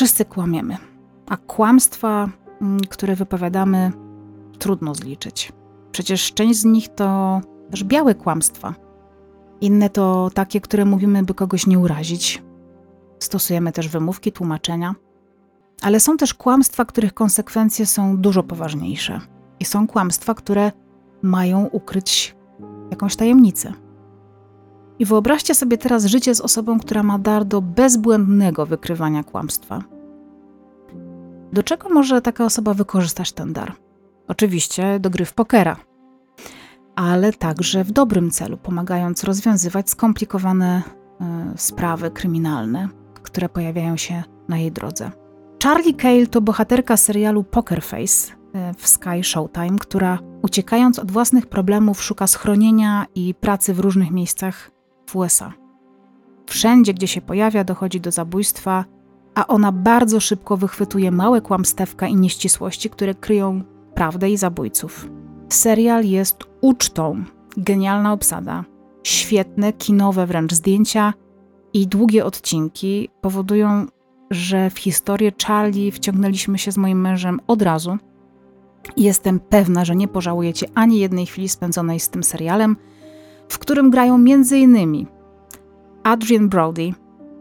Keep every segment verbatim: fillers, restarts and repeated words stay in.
Wszyscy kłamiemy, a kłamstwa, które wypowiadamy, trudno zliczyć. Przecież część z nich to też białe kłamstwa. Inne to takie, które mówimy, by kogoś nie urazić. Stosujemy też wymówki, tłumaczenia. Ale są też kłamstwa, których konsekwencje są dużo poważniejsze. I są kłamstwa, które mają ukryć jakąś tajemnicę. I wyobraźcie sobie teraz życie z osobą, która ma dar do bezbłędnego wykrywania kłamstwa. Do czego może taka osoba wykorzystać ten dar? Oczywiście do gry w pokera, ale także w dobrym celu, pomagając rozwiązywać skomplikowane y, sprawy kryminalne, które pojawiają się na jej drodze. Charlie Cale to bohaterka serialu Poker Face w Sky Showtime, która uciekając od własnych problemów szuka schronienia i pracy w różnych miejscach w U S A. Wszędzie, gdzie się pojawia, dochodzi do zabójstwa, a ona bardzo szybko wychwytuje małe kłamstewka i nieścisłości, które kryją prawdę i zabójców. Serial jest ucztą, genialna obsada, świetne kinowe wręcz zdjęcia i długie odcinki powodują, że w historię Charlie wciągnęliśmy się z moim mężem od razu. Jestem pewna, że nie pożałujecie ani jednej chwili spędzonej z tym serialem, w którym grają m.in. Adrian Brody,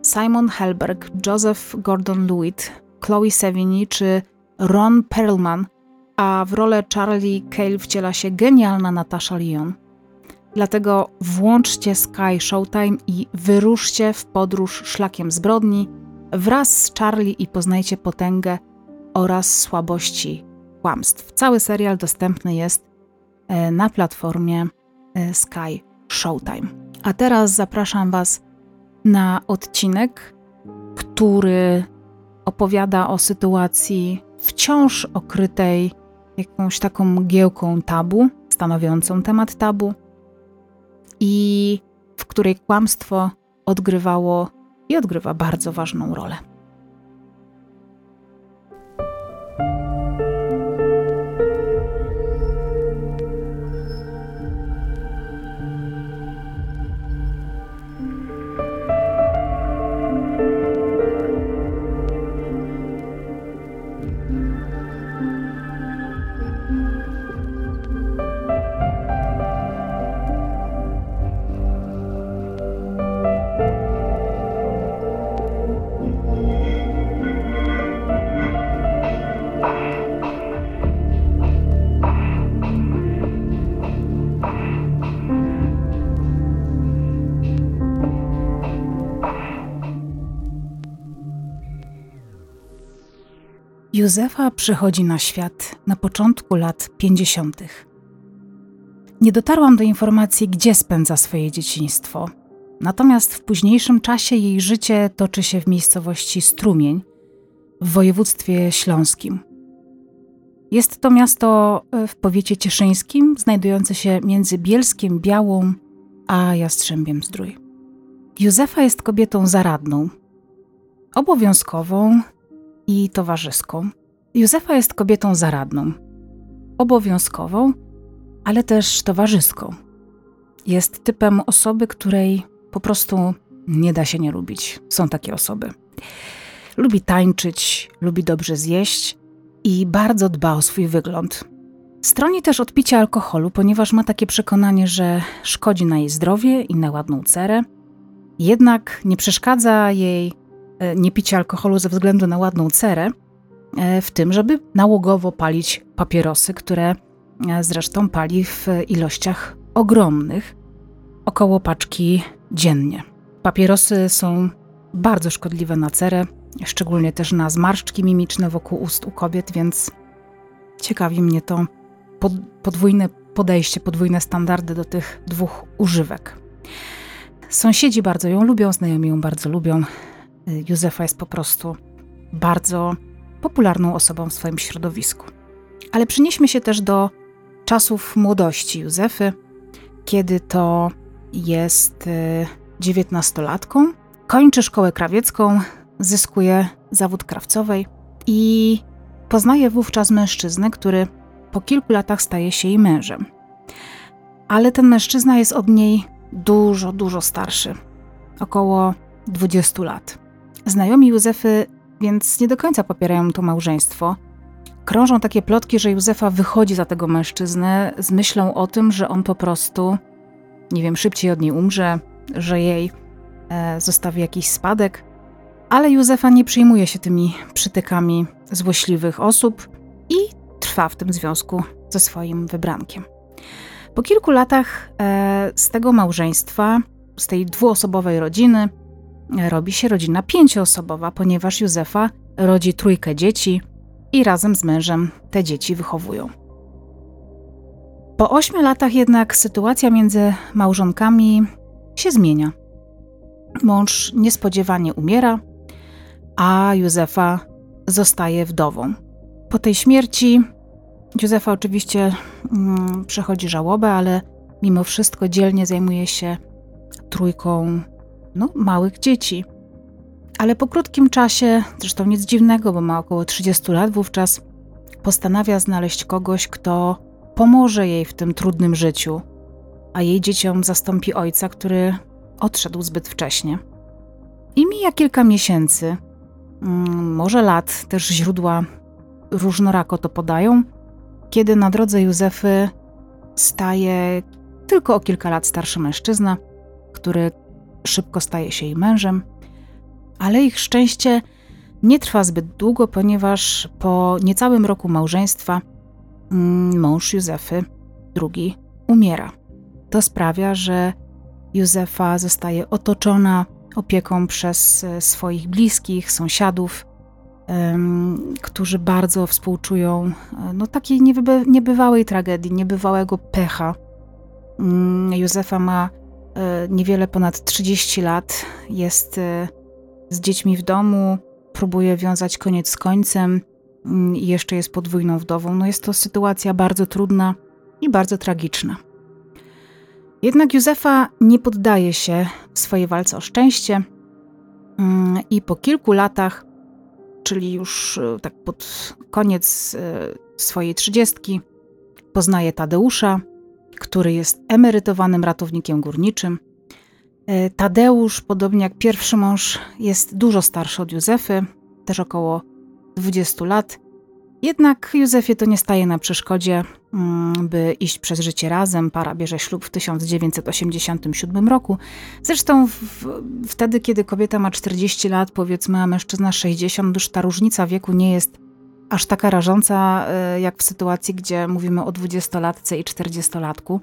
Simon Helberg, Joseph Gordon-Lewitt, Chloe Sevigny czy Ron Perlman, a w rolę Charlie Cale wciela się genialna Natasha Lyon. Dlatego włączcie Sky Showtime i wyruszcie w podróż szlakiem zbrodni wraz z Charlie i poznajcie potęgę oraz słabości kłamstw. Cały serial dostępny jest na platformie Sky Showtime. A teraz zapraszam Was na odcinek, który opowiada o sytuacji wciąż okrytej jakąś taką mgiełką tabu, stanowiącą temat tabu i w której kłamstwo odgrywało i odgrywa bardzo ważną rolę. Józefa przychodzi na świat na początku lat pięćdziesiątych. Nie dotarłam do informacji, gdzie spędza swoje dzieciństwo. Natomiast w późniejszym czasie jej życie toczy się w miejscowości Strumień w województwie śląskim. Jest to miasto w powiecie cieszyńskim, znajdujące się między Bielskiem Białą a Jastrzębiem Zdrój. Józefa jest kobietą zaradną, obowiązkową i towarzyską. Józefa jest kobietą zaradną, obowiązkową, ale też towarzyską. Jest typem osoby, której po prostu nie da się nie lubić. Są takie osoby. Lubi tańczyć, lubi dobrze zjeść i bardzo dba o swój wygląd. Stroni też od picia alkoholu, ponieważ ma takie przekonanie, że szkodzi na jej zdrowie i na ładną cerę. Jednak nie przeszkadza jej nie picie alkoholu ze względu na ładną cerę, w tym, żeby nałogowo palić papierosy, które zresztą pali w ilościach ogromnych, około paczki dziennie. Papierosy są bardzo szkodliwe na cerę, szczególnie też na zmarszczki mimiczne wokół ust u kobiet, więc ciekawi mnie to podwójne podejście, podwójne standardy do tych dwóch używek. Sąsiedzi bardzo ją lubią, znajomi ją bardzo lubią. Józefa jest po prostu bardzo popularną osobą w swoim środowisku. Ale przenieśmy się też do czasów młodości Józefy, kiedy to jest dziewiętnastolatką, kończy szkołę krawiecką, zyskuje zawód krawcowej i poznaje wówczas mężczyznę, który po kilku latach staje się jej mężem. Ale ten mężczyzna jest od niej dużo, dużo starszy, około dwudziestu lat. Znajomi Józefy więc nie do końca popierają to małżeństwo. Krążą takie plotki, że Józefa wychodzi za tego mężczyznę z myślą o tym, że on po prostu, nie wiem, szybciej od niej umrze, że jej e, zostawi jakiś spadek. Ale Józefa nie przyjmuje się tymi przytykami złośliwych osób i trwa w tym związku ze swoim wybrankiem. Po kilku latach e, z tego małżeństwa, z tej dwuosobowej rodziny, e, robi się rodzina pięcioosobowa, ponieważ Józefa rodzi trójkę dzieci i razem z mężem te dzieci wychowują. Po ośmiu latach jednak sytuacja między małżonkami się zmienia. Mąż niespodziewanie umiera, a Józefa zostaje wdową. Po tej śmierci Józefa oczywiście mm, przechodzi żałobę, ale mimo wszystko dzielnie zajmuje się trójką no, małych dzieci. Ale po krótkim czasie, zresztą nic dziwnego, bo ma około trzydziestu lat wówczas, postanawia znaleźć kogoś, kto pomoże jej w tym trudnym życiu, a jej dzieciom zastąpi ojca, który odszedł zbyt wcześnie. I mija kilka miesięcy, może lat, też źródła różnorako to podają, kiedy na drodze Józefy staje tylko o kilka lat starszy mężczyzna, który szybko staje się jej mężem. Ale ich szczęście nie trwa zbyt długo, ponieważ po niecałym roku małżeństwa mąż Józefy drugi umiera. To sprawia, że Józefa zostaje otoczona opieką przez swoich bliskich, sąsiadów, um, którzy bardzo współczują no, takiej niebywa- niebywałej tragedii, niebywałego pecha. Um, Józefa ma e, niewiele ponad trzydzieści lat, jest e, z dziećmi w domu, próbuje wiązać koniec z końcem um, i jeszcze jest podwójną wdową. No, jest to sytuacja bardzo trudna i bardzo tragiczna. Jednak Józefa nie poddaje się w swojej walce o szczęście i po kilku latach, czyli już tak pod koniec swojej trzydziestki, poznaje Tadeusza, który jest emerytowanym ratownikiem górniczym. Tadeusz, podobnie jak pierwszy mąż, jest dużo starszy od Józefy, też około dwudziestu lat. Jednak Józefie to nie staje na przeszkodzie, by iść przez życie razem. Para bierze ślub w tysiąc dziewięćset osiemdziesiątym siódmym roku. Zresztą w, wtedy, kiedy kobieta ma czterdzieści lat, powiedzmy, a mężczyzna sześćdziesiąt, już ta różnica wieku nie jest aż taka rażąca, jak w sytuacji, gdzie mówimy o dwudziestolatce i czterdziestolatku.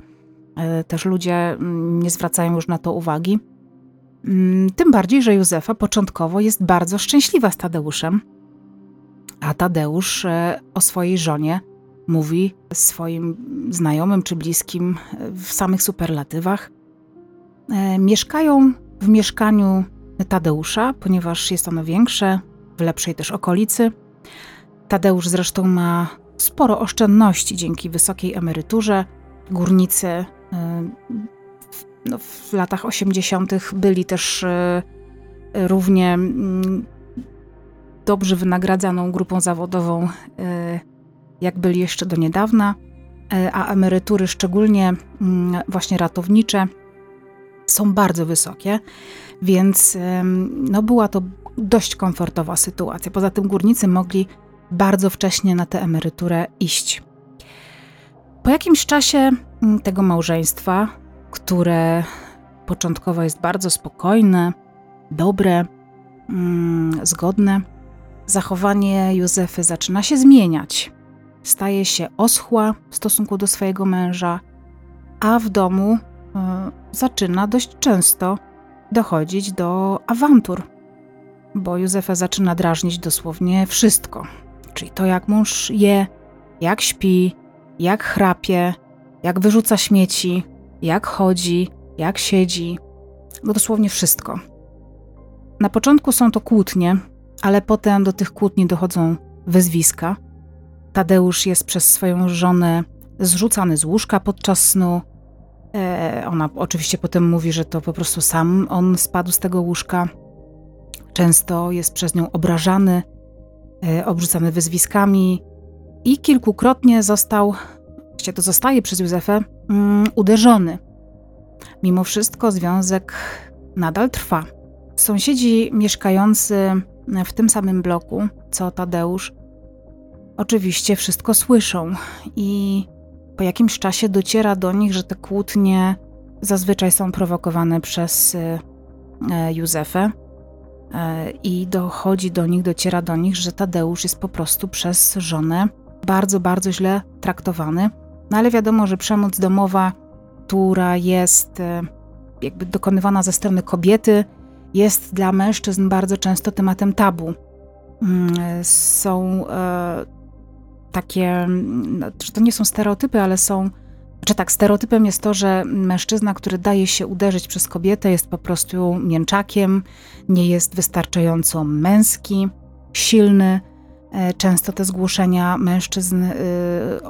Też ludzie nie zwracają już na to uwagi. Tym bardziej, że Józefa początkowo jest bardzo szczęśliwa z Tadeuszem. A Tadeusz o swojej żonie mówi swoim znajomym czy bliskim w samych superlatywach. Mieszkają w mieszkaniu Tadeusza, ponieważ jest ono większe, w lepszej też okolicy. Tadeusz zresztą ma sporo oszczędności dzięki wysokiej emeryturze. Górnicy no, w latach osiemdziesiątych byli też równie dobrze wynagradzaną grupą zawodową, jak byli jeszcze do niedawna, a emerytury, szczególnie właśnie ratownicze, są bardzo wysokie, więc no, była to dość komfortowa sytuacja. Poza tym górnicy mogli bardzo wcześnie na tę emeryturę iść. Po jakimś czasie tego małżeństwa, które początkowo jest bardzo spokojne, dobre, zgodne, zachowanie Józefy zaczyna się zmieniać. Staje się oschła w stosunku do swojego męża, a w domu y, zaczyna dość często dochodzić do awantur, bo Józefa zaczyna drażnić dosłownie wszystko. Czyli to, jak mąż je, jak śpi, jak chrapie, jak wyrzuca śmieci, jak chodzi, jak siedzi. No dosłownie wszystko. Na początku są to kłótnie, ale potem do tych kłótni dochodzą wyzwiska. Tadeusz jest przez swoją żonę zrzucany z łóżka podczas snu. E, ona oczywiście potem mówi, że to po prostu sam on spadł z tego łóżka. Często jest przez nią obrażany, e, obrzucany wyzwiskami i kilkukrotnie został, właściwie to zostaje przez Józefę, mm, uderzony. Mimo wszystko związek nadal trwa. Sąsiedzi mieszkający w tym samym bloku, co Tadeusz, oczywiście wszystko słyszą i po jakimś czasie dociera do nich, że te kłótnie zazwyczaj są prowokowane przez Józefę i dochodzi do nich, dociera do nich, że Tadeusz jest po prostu przez żonę bardzo, bardzo źle traktowany. No ale wiadomo, że przemoc domowa, która jest jakby dokonywana ze strony kobiety, jest dla mężczyzn bardzo często tematem tabu. Są e, takie, no, to nie są stereotypy, ale są, czy tak, stereotypem jest to, że mężczyzna, który daje się uderzyć przez kobietę, jest po prostu mięczakiem, nie jest wystarczająco męski, silny. E, często te zgłoszenia mężczyzn e,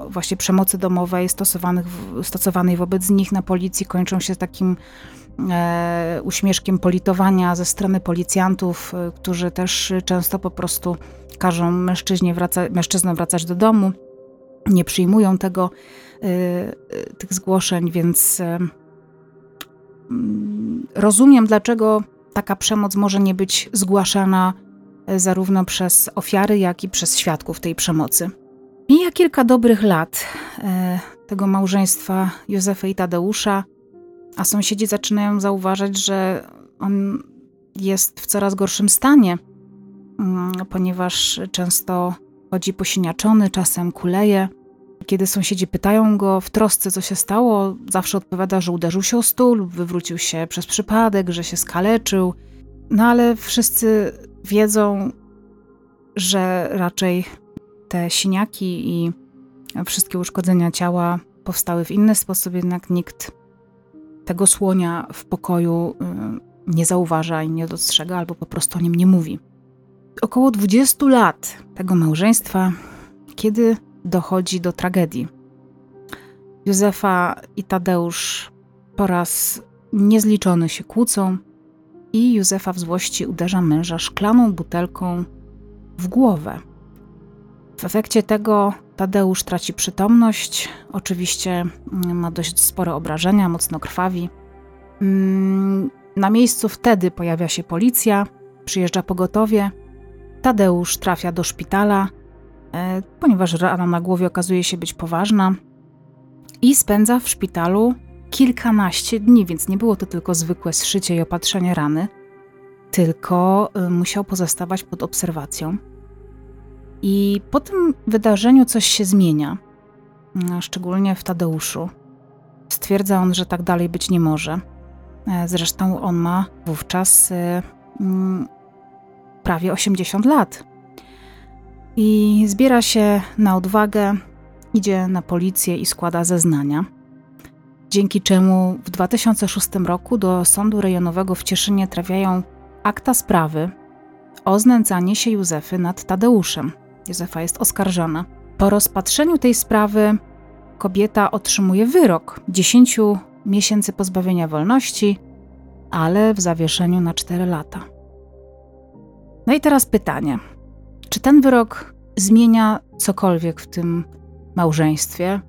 właśnie przemocy domowej stosowanych, stosowanej wobec nich na policji kończą się takim E, uśmieszkiem politowania ze strony policjantów, e, którzy też często po prostu każą mężczyźnie wraca, mężczyznom wracać do domu, nie przyjmują tego, e, e, tych zgłoszeń, więc e, rozumiem, dlaczego taka przemoc może nie być zgłaszana e, zarówno przez ofiary, jak i przez świadków tej przemocy. Mija kilka dobrych lat e, tego małżeństwa Józefa i Tadeusza, a sąsiedzi zaczynają zauważać, że on jest w coraz gorszym stanie, ponieważ często chodzi posiniaczony, czasem kuleje. Kiedy sąsiedzi pytają go w trosce, co się stało, zawsze odpowiada, że uderzył się o stół lub wywrócił się przez przypadek, że się skaleczył. No ale wszyscy wiedzą, że raczej te siniaki i wszystkie uszkodzenia ciała powstały w inny sposób, jednak nikt tego słonia w pokoju nie zauważa i nie dostrzega, albo po prostu o nim nie mówi. Około dwudziestu lat tego małżeństwa, kiedy dochodzi do tragedii. Józefa i Tadeusz po raz niezliczony się kłócą i Józefa w złości uderza męża szklaną butelką w głowę. W efekcie tego Tadeusz traci przytomność, oczywiście ma dość spore obrażenia, mocno krwawi. Na miejscu wtedy pojawia się policja, przyjeżdża pogotowie. Tadeusz trafia do szpitala, ponieważ rana na głowie okazuje się być poważna i spędza w szpitalu kilkanaście dni, więc nie było to tylko zwykłe zszycie i opatrzenie rany, tylko musiał pozostawać pod obserwacją. I po tym wydarzeniu coś się zmienia, szczególnie w Tadeuszu. Stwierdza on, że tak dalej być nie może. Zresztą on ma wówczas prawie osiemdziesiąt lat. I zbiera się na odwagę, idzie na policję i składa zeznania. Dzięki czemu w dwa tysiące szóstym roku do sądu rejonowego w Cieszynie trafiają akta sprawy o znęcanie się Józefy nad Tadeuszem. Józefa jest oskarżona. Po rozpatrzeniu tej sprawy kobieta otrzymuje wyrok dziesięć miesięcy pozbawienia wolności, ale w zawieszeniu na cztery lata. No i teraz pytanie. Czy ten wyrok zmienia cokolwiek w tym małżeństwie?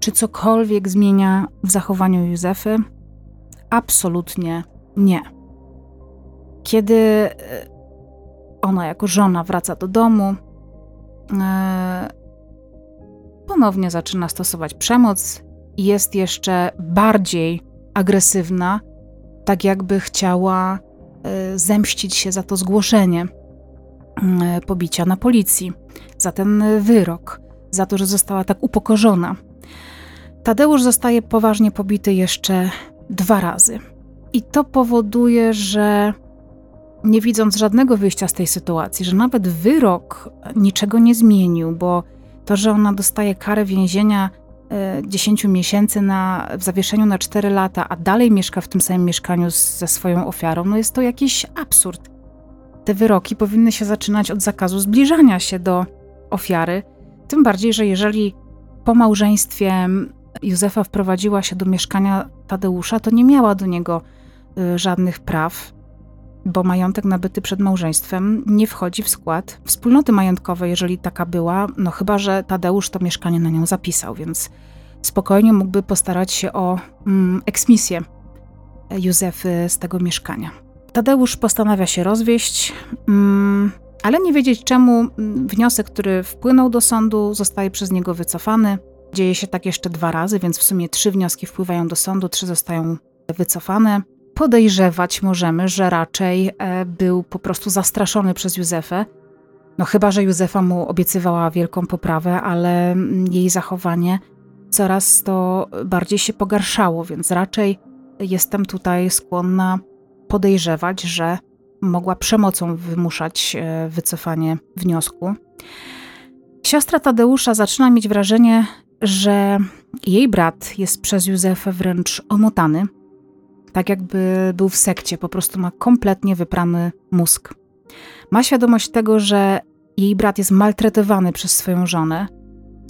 Czy cokolwiek zmienia w zachowaniu Józefy? Absolutnie nie. Kiedy ona jako żona wraca do domu, ponownie zaczyna stosować przemoc i jest jeszcze bardziej agresywna, tak jakby chciała zemścić się za to zgłoszenie pobicia na policji, za ten wyrok, za to, że została tak upokorzona. Tadeusz zostaje poważnie pobity jeszcze dwa razy. I to powoduje, że nie widząc żadnego wyjścia z tej sytuacji, że nawet wyrok niczego nie zmienił, bo to, że ona dostaje karę więzienia dziesięć miesięcy na, w zawieszeniu na cztery lata, a dalej mieszka w tym samym mieszkaniu z, ze swoją ofiarą, no jest to jakiś absurd. Te wyroki powinny się zaczynać od zakazu zbliżania się do ofiary, tym bardziej, że jeżeli po małżeństwie Józefa wprowadziła się do mieszkania Tadeusza, to nie miała do niego y, żadnych praw, bo majątek nabyty przed małżeństwem nie wchodzi w skład wspólnoty majątkowej, jeżeli taka była, no chyba że Tadeusz to mieszkanie na nią zapisał, więc spokojnie mógłby postarać się o mm, eksmisję Józefy z tego mieszkania. Tadeusz postanawia się rozwieść, mm, ale nie wiedzieć czemu wniosek, który wpłynął do sądu, zostaje przez niego wycofany. Dzieje się tak jeszcze dwa razy, więc w sumie trzy wnioski wpływają do sądu, trzy zostają wycofane. Podejrzewać możemy, że raczej e, był po prostu zastraszony przez Józefę. No chyba, że Józefa mu obiecywała wielką poprawę, ale jej zachowanie coraz to bardziej się pogarszało, więc raczej jestem tutaj skłonna podejrzewać, że mogła przemocą wymuszać wycofanie wniosku. Siostra Tadeusza zaczyna mieć wrażenie, że jej brat jest przez Józefę wręcz omotany, tak jakby był w sekcie, po prostu ma kompletnie wyprany mózg. Ma świadomość tego, że jej brat jest maltretowany przez swoją żonę.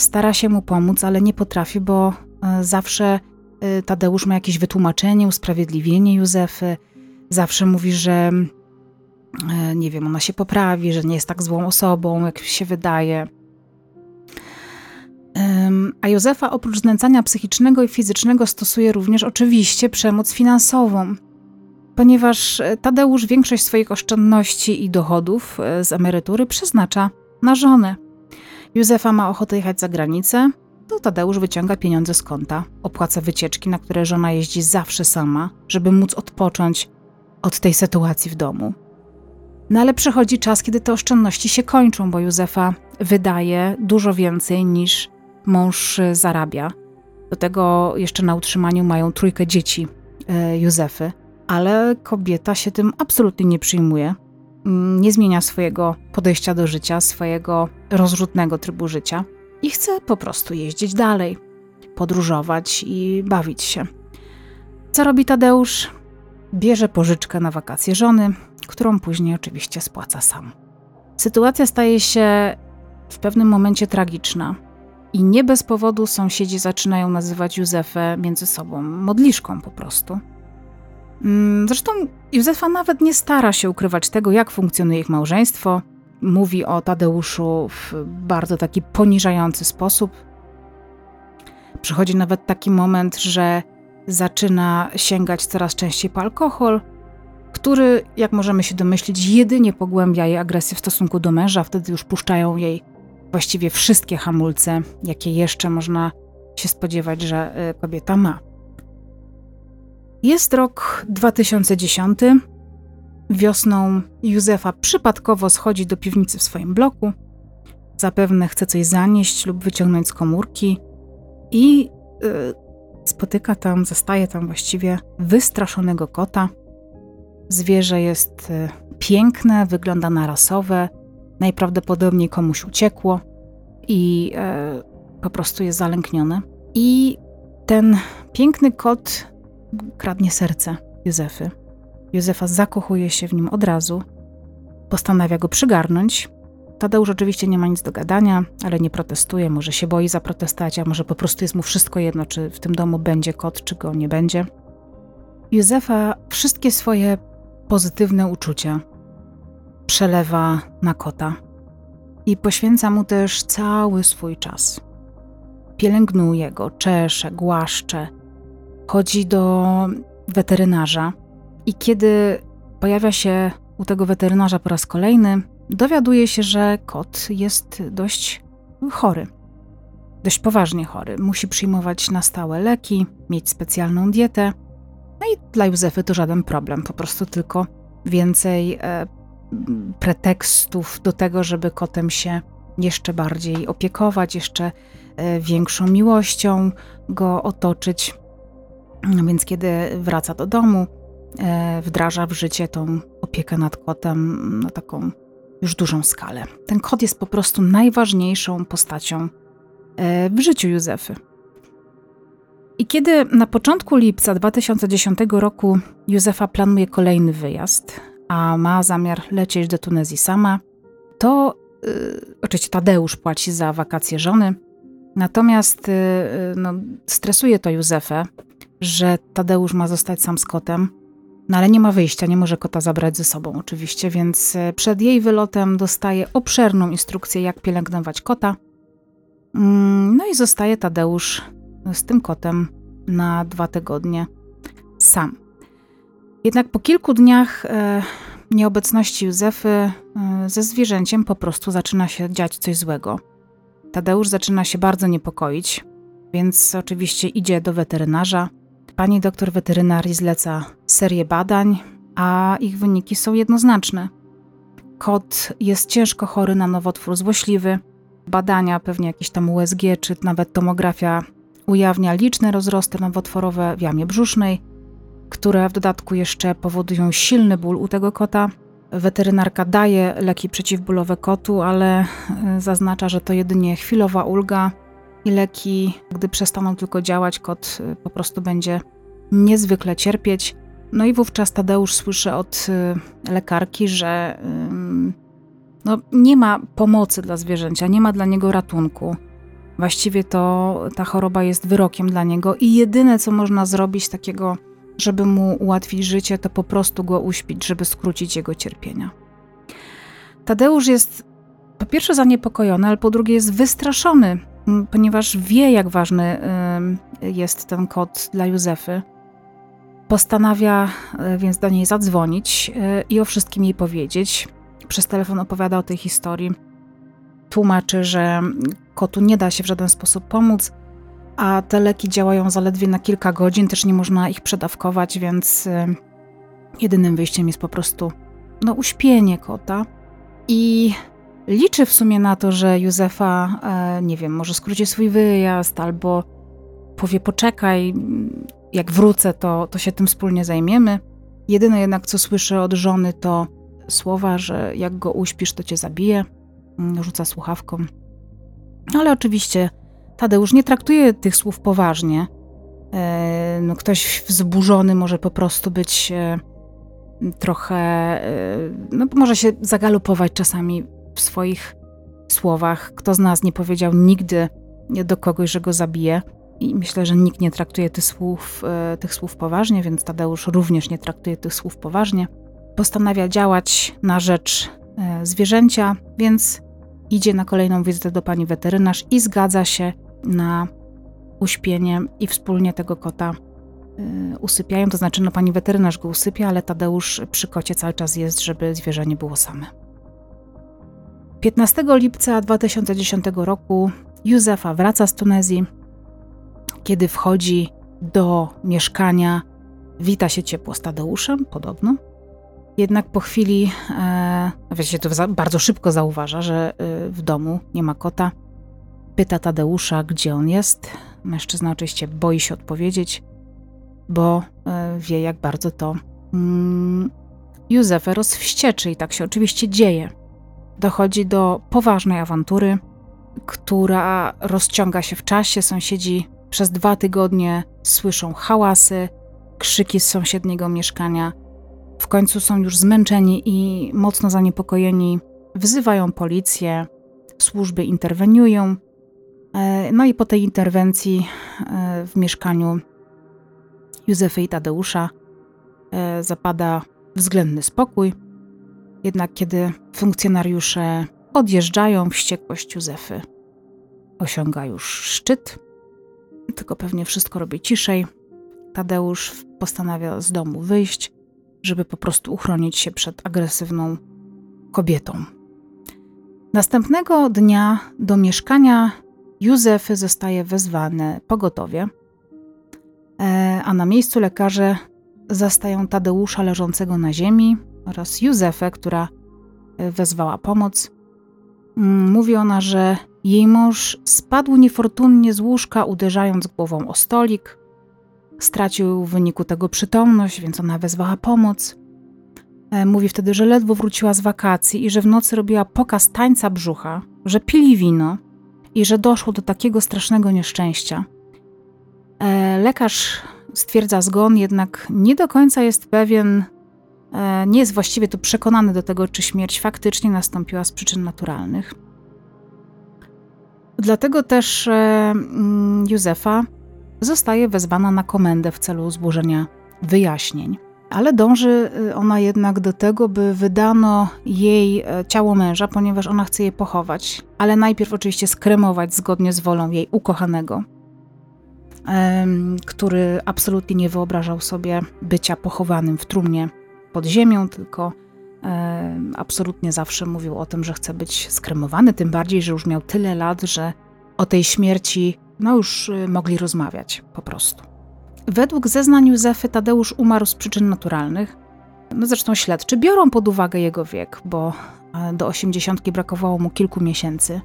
Stara się mu pomóc, ale nie potrafi, bo zawsze Tadeusz ma jakieś wytłumaczenie, usprawiedliwienie Józefy. Zawsze mówi, że nie wiem, ona się poprawi, że nie jest tak złą osobą, jak się wydaje. A Józefa oprócz znęcania psychicznego i fizycznego stosuje również oczywiście przemoc finansową. Ponieważ Tadeusz większość swoich oszczędności i dochodów z emerytury przeznacza na żonę. Józefa ma ochotę jechać za granicę, to Tadeusz wyciąga pieniądze z konta, opłaca wycieczki, na które żona jeździ zawsze sama, żeby móc odpocząć od tej sytuacji w domu. No ale przychodzi czas, kiedy te oszczędności się kończą, bo Józefa wydaje dużo więcej niż mąż zarabia. Do tego jeszcze na utrzymaniu mają trójkę dzieci yy, Józefy. Ale kobieta się tym absolutnie nie przyjmuje. Nie zmienia swojego podejścia do życia, swojego rozrzutnego trybu życia i chce po prostu jeździć dalej, podróżować i bawić się. Co robi Tadeusz? Bierze pożyczkę na wakacje żony, którą później oczywiście spłaca sam. Sytuacja staje się w pewnym momencie tragiczna i nie bez powodu sąsiedzi zaczynają nazywać Józefę między sobą modliszką po prostu. Zresztą Józefa nawet nie stara się ukrywać tego, jak funkcjonuje ich małżeństwo. Mówi o Tadeuszu w bardzo taki poniżający sposób. Przychodzi nawet taki moment, że zaczyna sięgać coraz częściej po alkohol, który, jak możemy się domyślić, jedynie pogłębia jej agresję w stosunku do męża. Wtedy już puszczają jej właściwie wszystkie hamulce, jakie jeszcze można się spodziewać, że kobieta ma. Jest rok dwa tysiące dziesiąty. Wiosną Józefa przypadkowo schodzi do piwnicy w swoim bloku. Zapewne chce coś zanieść lub wyciągnąć z komórki i yy, spotyka tam, zastaje tam właściwie wystraszonego kota. Zwierzę jest yy, piękne, wygląda na rasowe, najprawdopodobniej komuś uciekło i yy, po prostu jest zalęknione. I ten piękny kot kradnie serce Józefy. Józefa zakochuje się w nim od razu. Postanawia go przygarnąć. Tadeusz oczywiście nie ma nic do gadania, ale nie protestuje. Może się boi zaprotestować, a może po prostu jest mu wszystko jedno, czy w tym domu będzie kot, czy go nie będzie. Józefa wszystkie swoje pozytywne uczucia przelewa na kota i poświęca mu też cały swój czas. Pielęgnuje go, czesze, głaszcze. Chodzi do weterynarza i kiedy pojawia się u tego weterynarza po raz kolejny, dowiaduje się, że kot jest dość chory, dość poważnie chory. Musi przyjmować na stałe leki, mieć specjalną dietę. No i dla Józefy to żaden problem, po prostu tylko więcej e, pretekstów do tego, żeby kotem się jeszcze bardziej opiekować, jeszcze e, większą miłością go otoczyć. No więc kiedy wraca do domu, e, wdraża w życie tą opiekę nad kotem na taką już dużą skalę. Ten kot jest po prostu najważniejszą postacią e, w życiu Józefy. I kiedy na początku lipca dwa tysiące dziesiątego roku Józefa planuje kolejny wyjazd, a ma zamiar lecieć do Tunezji sama, to e, oczywiście Tadeusz płaci za wakacje żony, natomiast e, no, stresuje to Józefę, że Tadeusz ma zostać sam z kotem, no ale nie ma wyjścia, nie może kota zabrać ze sobą oczywiście, więc przed jej wylotem dostaje obszerną instrukcję, jak pielęgnować kota. No i zostaje Tadeusz z tym kotem na dwa tygodnie sam. Jednak po kilku dniach nieobecności Józefy ze zwierzęciem po prostu zaczyna się dziać coś złego. Tadeusz zaczyna się bardzo niepokoić, więc oczywiście idzie do weterynarza. Pani doktor weterynarii zleca serię badań, a ich wyniki są jednoznaczne. Kot jest ciężko chory na nowotwór złośliwy. Badania, pewnie jakieś tam U S G czy nawet tomografia, ujawnia liczne rozrosty nowotworowe w jamie brzusznej, które w dodatku jeszcze powodują silny ból u tego kota. Weterynarka daje leki przeciwbólowe kotu, ale zaznacza, że to jedynie chwilowa ulga i leki, gdy przestaną tylko działać, kot po prostu będzie niezwykle cierpieć. No i wówczas Tadeusz słyszy od lekarki, że no, nie ma pomocy dla zwierzęcia, nie ma dla niego ratunku. Właściwie to ta choroba jest wyrokiem dla niego i jedyne, co można zrobić takiego, żeby mu ułatwić życie, to po prostu go uśpić, żeby skrócić jego cierpienia. Tadeusz jest po pierwsze zaniepokojony, ale po drugie jest wystraszony, ponieważ wie, jak ważny jest ten kot dla Józefy. Postanawia więc do niej zadzwonić i o wszystkim jej powiedzieć. Przez telefon opowiada o tej historii. Tłumaczy, że kotu nie da się w żaden sposób pomóc, a te leki działają zaledwie na kilka godzin, też nie można ich przedawkować, więc jedynym wyjściem jest po prostu no, uśpienie kota. I liczy w sumie na to, że Józefa, nie wiem, może skróci swój wyjazd albo powie poczekaj, jak wrócę, to, to się tym wspólnie zajmiemy. Jedyne jednak, co słyszę od żony, to słowa, że jak go uśpisz, to cię zabije. Rzuca słuchawką. Ale oczywiście Tadeusz nie traktuje tych słów poważnie. No, ktoś wzburzony może po prostu być trochę... No, może się zagalopować czasami w swoich słowach. Kto z nas nie powiedział nigdy do kogoś, że go zabije? I myślę, że nikt nie traktuje tych słów, tych słów poważnie, więc Tadeusz również nie traktuje tych słów poważnie. Postanawia działać na rzecz zwierzęcia, więc idzie na kolejną wizytę do pani weterynarz i zgadza się na uśpienie i wspólnie tego kota usypiają. To znaczy, no pani weterynarz go usypia, ale Tadeusz przy kocie cały czas jest, żeby zwierzę nie było same. piętnastego lipca dwa tysiące dziesiątego roku Józefa wraca z Tunezji. Kiedy wchodzi do mieszkania, wita się ciepło z Tadeuszem, podobno. Jednak po chwili, e, wiecie, to za, bardzo szybko zauważa, że e, w domu nie ma kota. Pyta Tadeusza, gdzie on jest. Mężczyzna oczywiście boi się odpowiedzieć, bo e, wie, jak bardzo to mm, Józefę rozwścieczy i tak się oczywiście dzieje. Dochodzi do poważnej awantury, która rozciąga się w czasie. Sąsiedzi przez dwa tygodnie słyszą hałasy, krzyki z sąsiedniego mieszkania. W końcu są już zmęczeni i mocno zaniepokojeni. Wzywają policję, służby interweniują. No i po tej interwencji w mieszkaniu Józefy i Tadeusza zapada względny spokój. Jednak kiedy funkcjonariusze odjeżdżają, wściekłość Józefy osiąga już szczyt. Tylko pewnie wszystko robi ciszej. Tadeusz postanawia z domu wyjść, żeby po prostu uchronić się przed agresywną kobietą. Następnego dnia do mieszkania Józefy zostaje wezwane pogotowie, a na miejscu lekarze zastają Tadeusza leżącego na ziemi oraz Józefę, która wezwała pomoc. Mówi ona, że jej mąż spadł niefortunnie z łóżka, uderzając głową o stolik. Stracił w wyniku tego przytomność, więc ona wezwała pomoc. Mówi wtedy, że ledwo wróciła z wakacji i że w nocy robiła pokaz tańca brzucha, że pili wino i że doszło do takiego strasznego nieszczęścia. Lekarz stwierdza zgon, jednak nie do końca jest pewien, nie jest właściwie tu przekonany do tego, czy śmierć faktycznie nastąpiła z przyczyn naturalnych. Dlatego też Józefa zostaje wezwana na komendę w celu złożenia wyjaśnień. Ale dąży ona jednak do tego, by wydano jej ciało męża, ponieważ ona chce je pochować. Ale najpierw oczywiście skremować zgodnie z wolą jej ukochanego, który absolutnie nie wyobrażał sobie bycia pochowanym w trumnie pod ziemią, tylko e, absolutnie zawsze mówił o tym, że chce być skremowany, tym bardziej, że już miał tyle lat, że o tej śmierci no już mogli rozmawiać po prostu. Według zeznań Józefy Tadeusz umarł z przyczyn naturalnych. No zresztą śledczy biorą pod uwagę jego wiek, bo do osiemdziesiątki brakowało mu kilku miesięcy.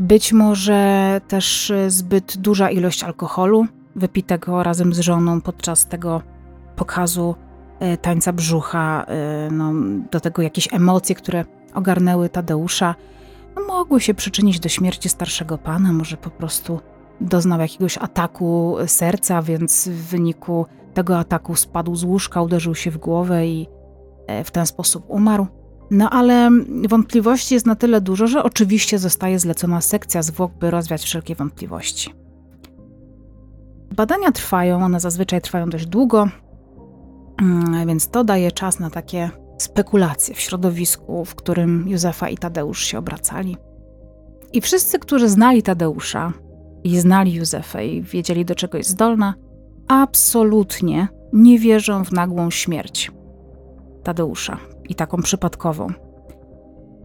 Być może też zbyt duża ilość alkoholu wypitego razem z żoną podczas tego pokazu e, tańca brzucha, e, no, do tego jakieś emocje, które ogarnęły Tadeusza, no, mogły się przyczynić do śmierci starszego pana, może po prostu doznał jakiegoś ataku serca, więc w wyniku tego ataku spadł z łóżka, uderzył się w głowę i w ten sposób umarł. No ale wątpliwości jest na tyle dużo, że oczywiście zostaje zlecona sekcja zwłok, by rozwiać wszelkie wątpliwości. Badania trwają, one zazwyczaj trwają dość długo, więc to daje czas na takie spekulacje w środowisku, w którym Józefa i Tadeusz się obracali. I wszyscy, którzy znali Tadeusza, i znali Józefę i wiedzieli, do czego jest zdolna, absolutnie nie wierzą w nagłą śmierć Tadeusza i taką przypadkową.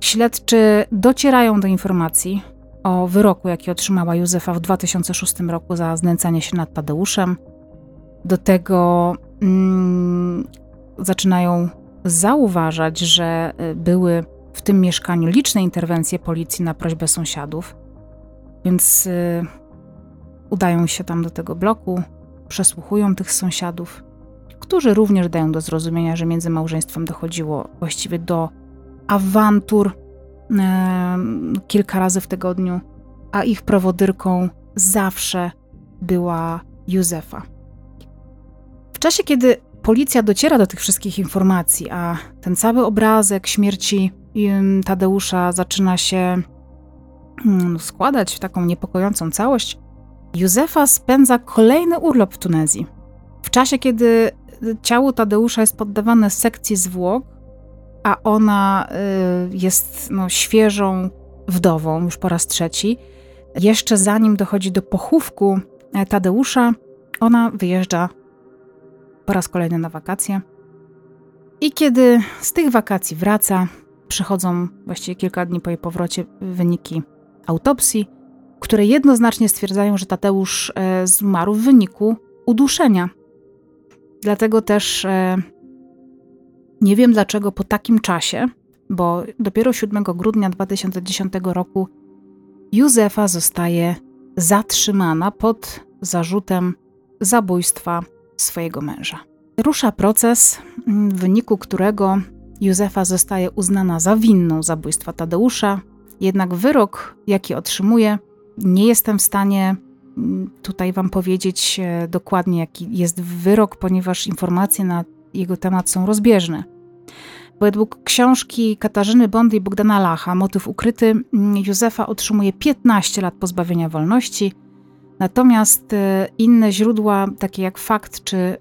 Śledczy docierają do informacji o wyroku, jaki otrzymała Józefa w dwa tysiące szóstym roku za znęcanie się nad Tadeuszem. Do tego mm, zaczynają zauważać, że były w tym mieszkaniu liczne interwencje policji na prośbę sąsiadów, więc yy, udają się tam do tego bloku, przesłuchują tych sąsiadów, którzy również dają do zrozumienia, że między małżeństwem dochodziło właściwie do awantur yy, kilka razy w tygodniu, a ich prowodyrką zawsze była Józefa. W czasie, kiedy policja dociera do tych wszystkich informacji, a ten cały obrazek śmierci yy, Tadeusza zaczyna się składać w taką niepokojącą całość, Józefa spędza kolejny urlop w Tunezji. W czasie, kiedy ciało Tadeusza jest poddawane sekcji zwłok, a ona y, jest no, świeżą wdową już po raz trzeci, jeszcze zanim dochodzi do pochówku Tadeusza, ona wyjeżdża po raz kolejny na wakacje. I kiedy z tych wakacji wraca, przychodzą właściwie kilka dni po jej powrocie wyniki autopsji, które jednoznacznie stwierdzają, że Tadeusz e, zmarł w wyniku uduszenia. Dlatego też e, nie wiem dlaczego po takim czasie, bo dopiero siódmego grudnia dwa tysiące dziesiątego roku Józefa zostaje zatrzymana pod zarzutem zabójstwa swojego męża. Rusza proces, w wyniku którego Józefa zostaje uznana za winną zabójstwa Tadeusza. Jednak wyrok, jaki otrzymuje, nie jestem w stanie tutaj wam powiedzieć dokładnie, jaki jest wyrok, ponieważ informacje na jego temat są rozbieżne. Według książki Katarzyny Bondy i Bogdana Lacha, Motyw ukryty, Józefa otrzymuje piętnaście lat pozbawienia wolności, natomiast inne źródła, takie jak Fakt czy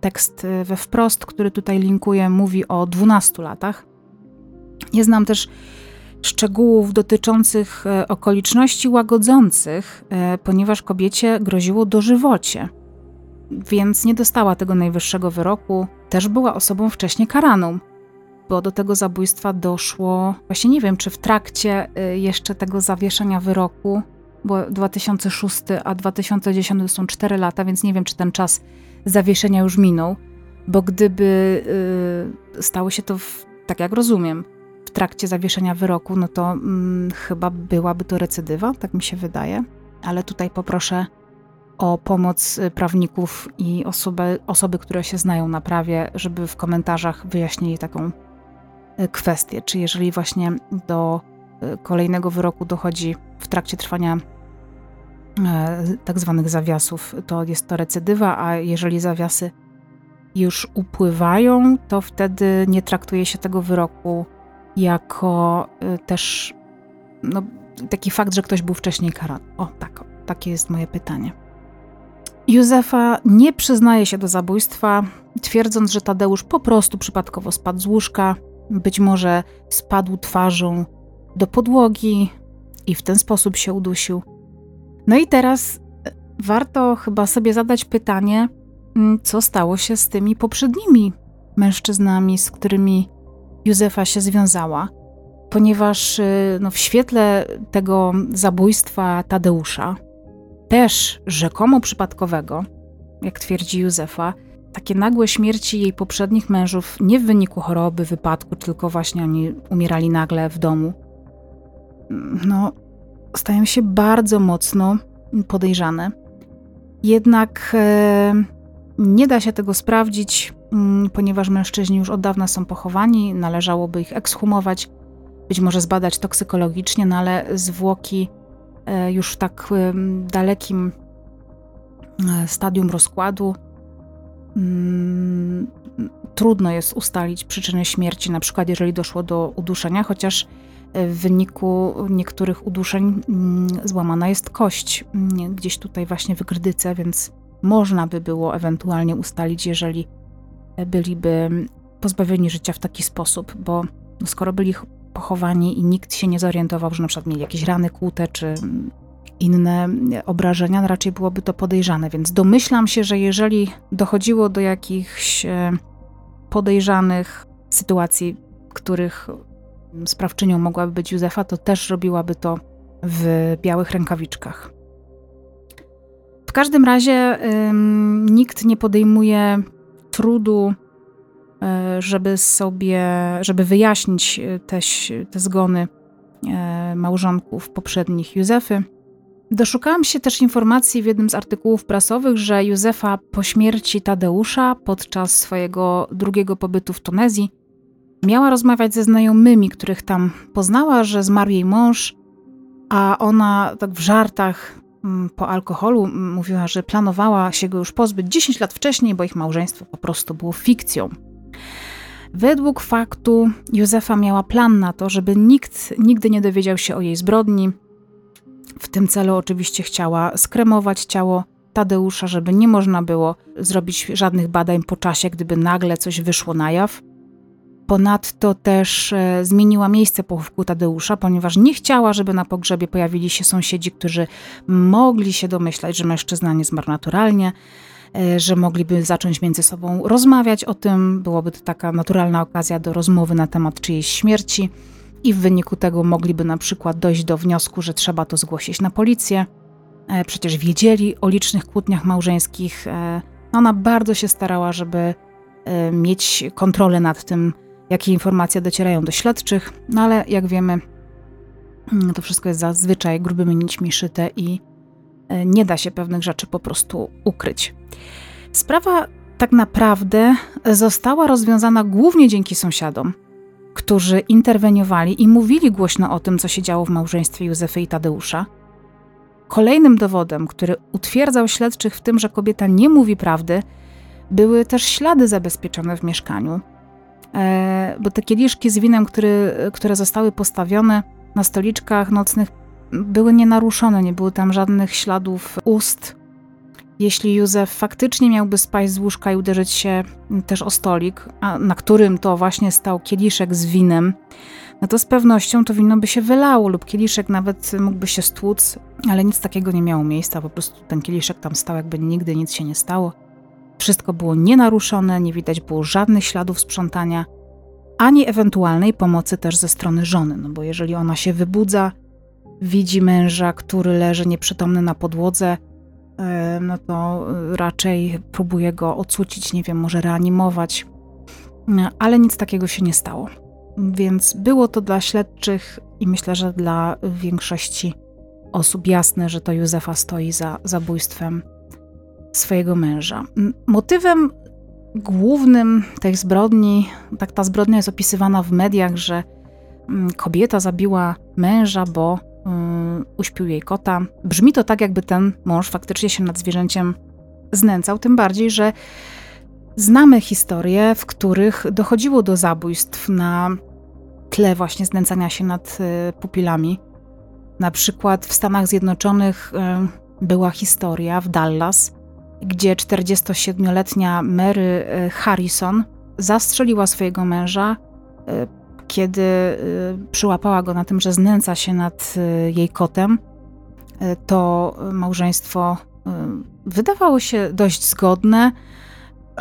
tekst we Wprost, który tutaj linkuję, mówi o dwunastu latach. Nie znam też szczegółów dotyczących okoliczności łagodzących, ponieważ kobiecie groziło dożywocie, więc nie dostała tego najwyższego wyroku. Też była osobą wcześniej karaną, bo do tego zabójstwa doszło, właśnie nie wiem, czy w trakcie jeszcze tego zawieszenia wyroku, bo dwa tysiące szósty, a dwa tysiące dziesiąty są cztery lata, więc nie wiem, czy ten czas zawieszenia już minął, bo gdyby yy, stało się to, w, tak jak rozumiem, w trakcie zawieszenia wyroku, no to mm, chyba byłaby to recydywa, tak mi się wydaje, ale tutaj poproszę o pomoc prawników i osoby, osoby, które się znają na prawie, żeby w komentarzach wyjaśnili taką kwestię, czy jeżeli właśnie do kolejnego wyroku dochodzi w trakcie trwania tak zwanych zawiasów, to jest to recydywa, a jeżeli zawiasy już upływają, to wtedy nie traktuje się tego wyroku jako też no, taki fakt, że ktoś był wcześniej karany. O, tak, takie jest moje pytanie. Józefa nie przyznaje się do zabójstwa, twierdząc, że Tadeusz po prostu przypadkowo spadł z łóżka, być może spadł twarzą do podłogi i w ten sposób się udusił. No i teraz warto chyba sobie zadać pytanie, co stało się z tymi poprzednimi mężczyznami, z którymi Józefa się związała, ponieważ no, w świetle tego zabójstwa Tadeusza, też rzekomo przypadkowego, jak twierdzi Józefa, takie nagłe śmierci jej poprzednich mężów nie w wyniku choroby, wypadku, tylko właśnie oni umierali nagle w domu, no, stają się bardzo mocno podejrzane. Jednak e, nie da się tego sprawdzić, m, ponieważ mężczyźni już od dawna są pochowani, należałoby ich ekshumować, być może zbadać toksykologicznie, no ale zwłoki e, już w tak e, dalekim e, stadium rozkładu m, trudno jest ustalić przyczyny śmierci, na przykład jeżeli doszło do uduszenia, chociaż w wyniku niektórych uduszeń złamana jest kość, gdzieś tutaj właśnie w grdyce, więc można by było ewentualnie ustalić, jeżeli byliby pozbawieni życia w taki sposób, bo skoro byli pochowani i nikt się nie zorientował, że na przykład mieli jakieś rany kłute czy inne obrażenia, no raczej byłoby to podejrzane, więc domyślam się, że jeżeli dochodziło do jakichś podejrzanych sytuacji, w których sprawczynią mogłaby być Józefa, to też robiłaby to w białych rękawiczkach. W każdym razie ym, nikt nie podejmuje trudu, y, żeby sobie, żeby wyjaśnić te, te zgony y, małżonków poprzednich Józefy. Doszukałam się też informacji w jednym z artykułów prasowych, że Józefa po śmierci Tadeusza podczas swojego drugiego pobytu w Tunezji miała rozmawiać ze znajomymi, których tam poznała, że zmarł jej mąż, a ona tak w żartach po alkoholu mówiła, że planowała się go już pozbyć dziesięć lat wcześniej, bo ich małżeństwo po prostu było fikcją. Według faktu Józefa miała plan na to, żeby nikt nigdy nie dowiedział się o jej zbrodni. W tym celu oczywiście chciała skremować ciało Tadeusza, żeby nie można było zrobić żadnych badań po czasie, gdyby nagle coś wyszło na jaw. Ponadto też e, zmieniła miejsce pochówku Tadeusza, ponieważ nie chciała, żeby na pogrzebie pojawili się sąsiedzi, którzy mogli się domyślać, że mężczyzna nie zmarł naturalnie, e, że mogliby zacząć między sobą rozmawiać o tym. Byłaby to taka naturalna okazja do rozmowy na temat czyjejś śmierci i w wyniku tego mogliby na przykład dojść do wniosku, że trzeba to zgłosić na policję. E, przecież wiedzieli o licznych kłótniach małżeńskich. E, ona bardzo się starała, żeby e, mieć kontrolę nad tym, jakie informacje docierają do śledczych, no ale jak wiemy, to wszystko jest zazwyczaj grubymi nićmi szyte i nie da się pewnych rzeczy po prostu ukryć. Sprawa tak naprawdę została rozwiązana głównie dzięki sąsiadom, którzy interweniowali i mówili głośno o tym, co się działo w małżeństwie Józefy i Tadeusza. Kolejnym dowodem, który utwierdzał śledczych w tym, że kobieta nie mówi prawdy, były też ślady zabezpieczone w mieszkaniu. Bo te kieliszki z winem, który, które zostały postawione na stoliczkach nocnych, były nienaruszone, nie było tam żadnych śladów ust. Jeśli Józef faktycznie miałby spaść z łóżka i uderzyć się też o stolik, a na którym to właśnie stał kieliszek z winem, no to z pewnością to wino by się wylało lub kieliszek nawet mógłby się stłuc, ale nic takiego nie miało miejsca, po prostu ten kieliszek tam stał, jakby nigdy nic się nie stało. Wszystko było nienaruszone, nie widać było żadnych śladów sprzątania, ani ewentualnej pomocy też ze strony żony, no bo jeżeli ona się wybudza, widzi męża, który leży nieprzytomny na podłodze, no to raczej próbuje go ocucić, nie wiem, może reanimować, ale nic takiego się nie stało. Więc było to dla śledczych i myślę, że dla większości osób jasne, że to Józefa stoi za zabójstwem swojego męża. Motywem głównym tej zbrodni, tak ta zbrodnia jest opisywana w mediach, że kobieta zabiła męża, bo um, uśpił jej kota. Brzmi to tak, jakby ten mąż faktycznie się nad zwierzęciem znęcał, tym bardziej, że znamy historie, w których dochodziło do zabójstw na tle właśnie znęcania się nad y, pupilami. Na przykład w Stanach Zjednoczonych y, była historia w Dallas, gdzie czterdziestosiedmioletnia Mary Harrison zastrzeliła swojego męża, kiedy przyłapała go na tym, że znęca się nad jej kotem. To małżeństwo wydawało się dość zgodne.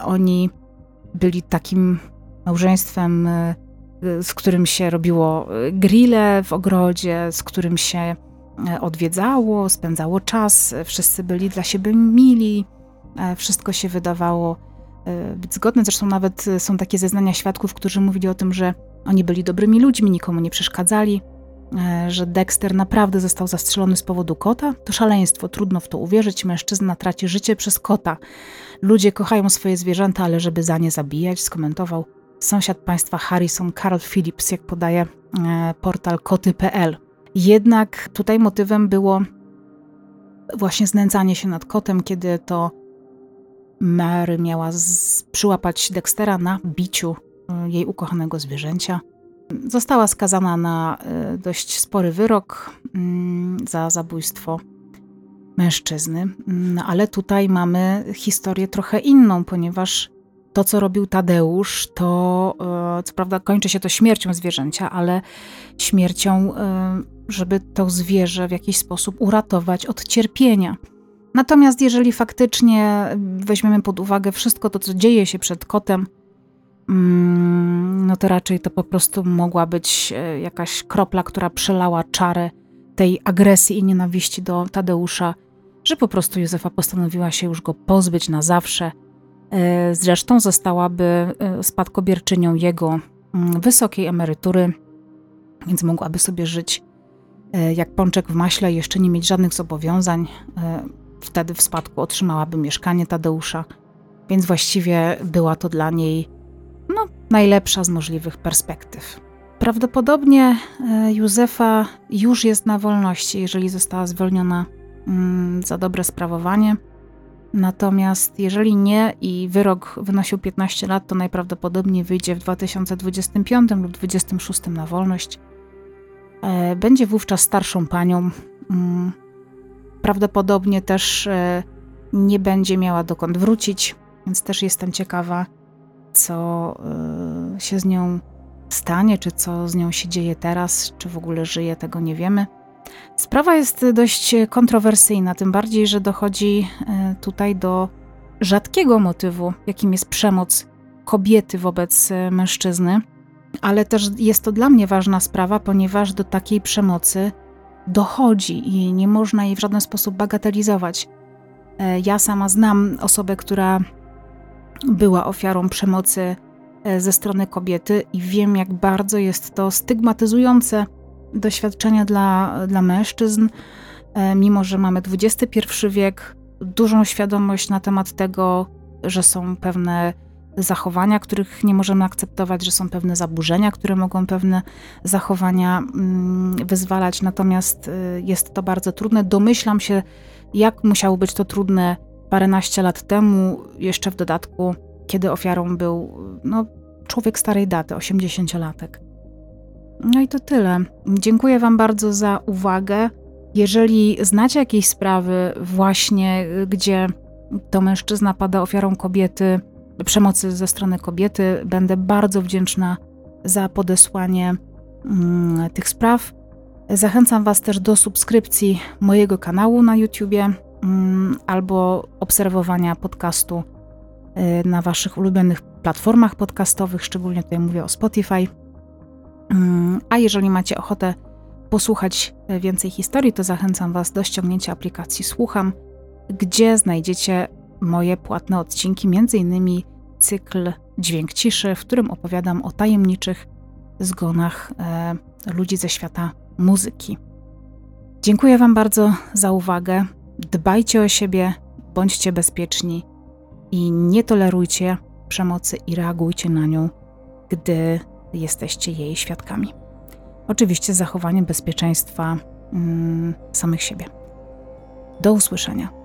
Oni byli takim małżeństwem z którym się robiło grille w ogrodzie, z którym się odwiedzało, spędzało czas, wszyscy byli dla siebie mili, wszystko się wydawało być zgodne. Zresztą nawet są takie zeznania świadków, którzy mówili o tym, że oni byli dobrymi ludźmi, nikomu nie przeszkadzali, że Dexter naprawdę został zastrzelony z powodu kota. To szaleństwo, trudno w to uwierzyć, mężczyzna traci życie przez kota. Ludzie kochają swoje zwierzęta, ale żeby za nie zabijać, skomentował sąsiad państwa Harrison, Carol Phillips, jak podaje portal koty kropka pe el. Jednak tutaj motywem było właśnie znęcanie się nad kotem, kiedy to Mary miała z- przyłapać Dextera na biciu jej ukochanego zwierzęcia. Została skazana na dość spory wyrok za zabójstwo mężczyzny. No ale tutaj mamy historię trochę inną, ponieważ to, co robił Tadeusz, to co prawda kończy się to śmiercią zwierzęcia, ale śmiercią, żeby to zwierzę w jakiś sposób uratować od cierpienia. Natomiast jeżeli faktycznie weźmiemy pod uwagę wszystko to, co dzieje się przed kotem, no to raczej to po prostu mogła być jakaś kropla, która przelała czarę tej agresji i nienawiści do Tadeusza, że po prostu Józefa postanowiła się już go pozbyć na zawsze. Zresztą zostałaby spadkobierczynią jego wysokiej emerytury, więc mogłaby sobie żyć jak pączek w maśle, jeszcze nie mieć żadnych zobowiązań. Wtedy w spadku otrzymałaby mieszkanie Tadeusza, więc właściwie była to dla niej no, najlepsza z możliwych perspektyw. Prawdopodobnie Józefa już jest na wolności, jeżeli została zwolniona za dobre sprawowanie. Natomiast jeżeli nie i wyrok wynosił piętnaście lat, to najprawdopodobniej wyjdzie w dwa tysiące dwudziestym piątym lub dwa tysiące dwudziestym szóstym na wolność. Będzie wówczas starszą panią. Prawdopodobnie też nie będzie miała dokąd wrócić, więc też jestem ciekawa, co się z nią stanie, czy co z nią się dzieje teraz, czy w ogóle żyje, tego nie wiemy. Sprawa jest dość kontrowersyjna, tym bardziej, że dochodzi tutaj do rzadkiego motywu, jakim jest przemoc kobiety wobec mężczyzny, ale też jest to dla mnie ważna sprawa, ponieważ do takiej przemocy dochodzi i nie można jej w żaden sposób bagatelizować. Ja sama znam osobę, która była ofiarą przemocy ze strony kobiety i wiem, jak bardzo jest to stygmatyzujące doświadczenia dla, dla mężczyzn, mimo że mamy dwudziesty pierwszy wiek, dużą świadomość na temat tego, że są pewne zachowania, których nie możemy akceptować, że są pewne zaburzenia, które mogą pewne zachowania wyzwalać, natomiast jest to bardzo trudne. Domyślam się, jak musiało być to trudne paręnaście lat temu, jeszcze w dodatku, kiedy ofiarą był no, człowiek starej daty, osiemdziesięciolatek. No i to tyle. Dziękuję Wam bardzo za uwagę. Jeżeli znacie jakieś sprawy właśnie, gdzie to mężczyzna pada ofiarą kobiety, przemocy ze strony kobiety, będę bardzo wdzięczna za podesłanie mm, tych spraw. Zachęcam Was też do subskrypcji mojego kanału na YouTubie mm, albo obserwowania podcastu y, na Waszych ulubionych platformach podcastowych, szczególnie tutaj mówię o Spotify. A jeżeli macie ochotę posłuchać więcej historii, to zachęcam Was do ściągnięcia aplikacji Słucham, gdzie znajdziecie moje płatne odcinki, między innymi cykl Dźwięk Ciszy, w którym opowiadam o tajemniczych zgonach e, ludzi ze świata muzyki. Dziękuję Wam bardzo za uwagę. Dbajcie o siebie, bądźcie bezpieczni i nie tolerujcie przemocy i reagujcie na nią, gdy jesteście jej świadkami. Oczywiście z zachowaniem bezpieczeństwa mm, samych siebie. Do usłyszenia.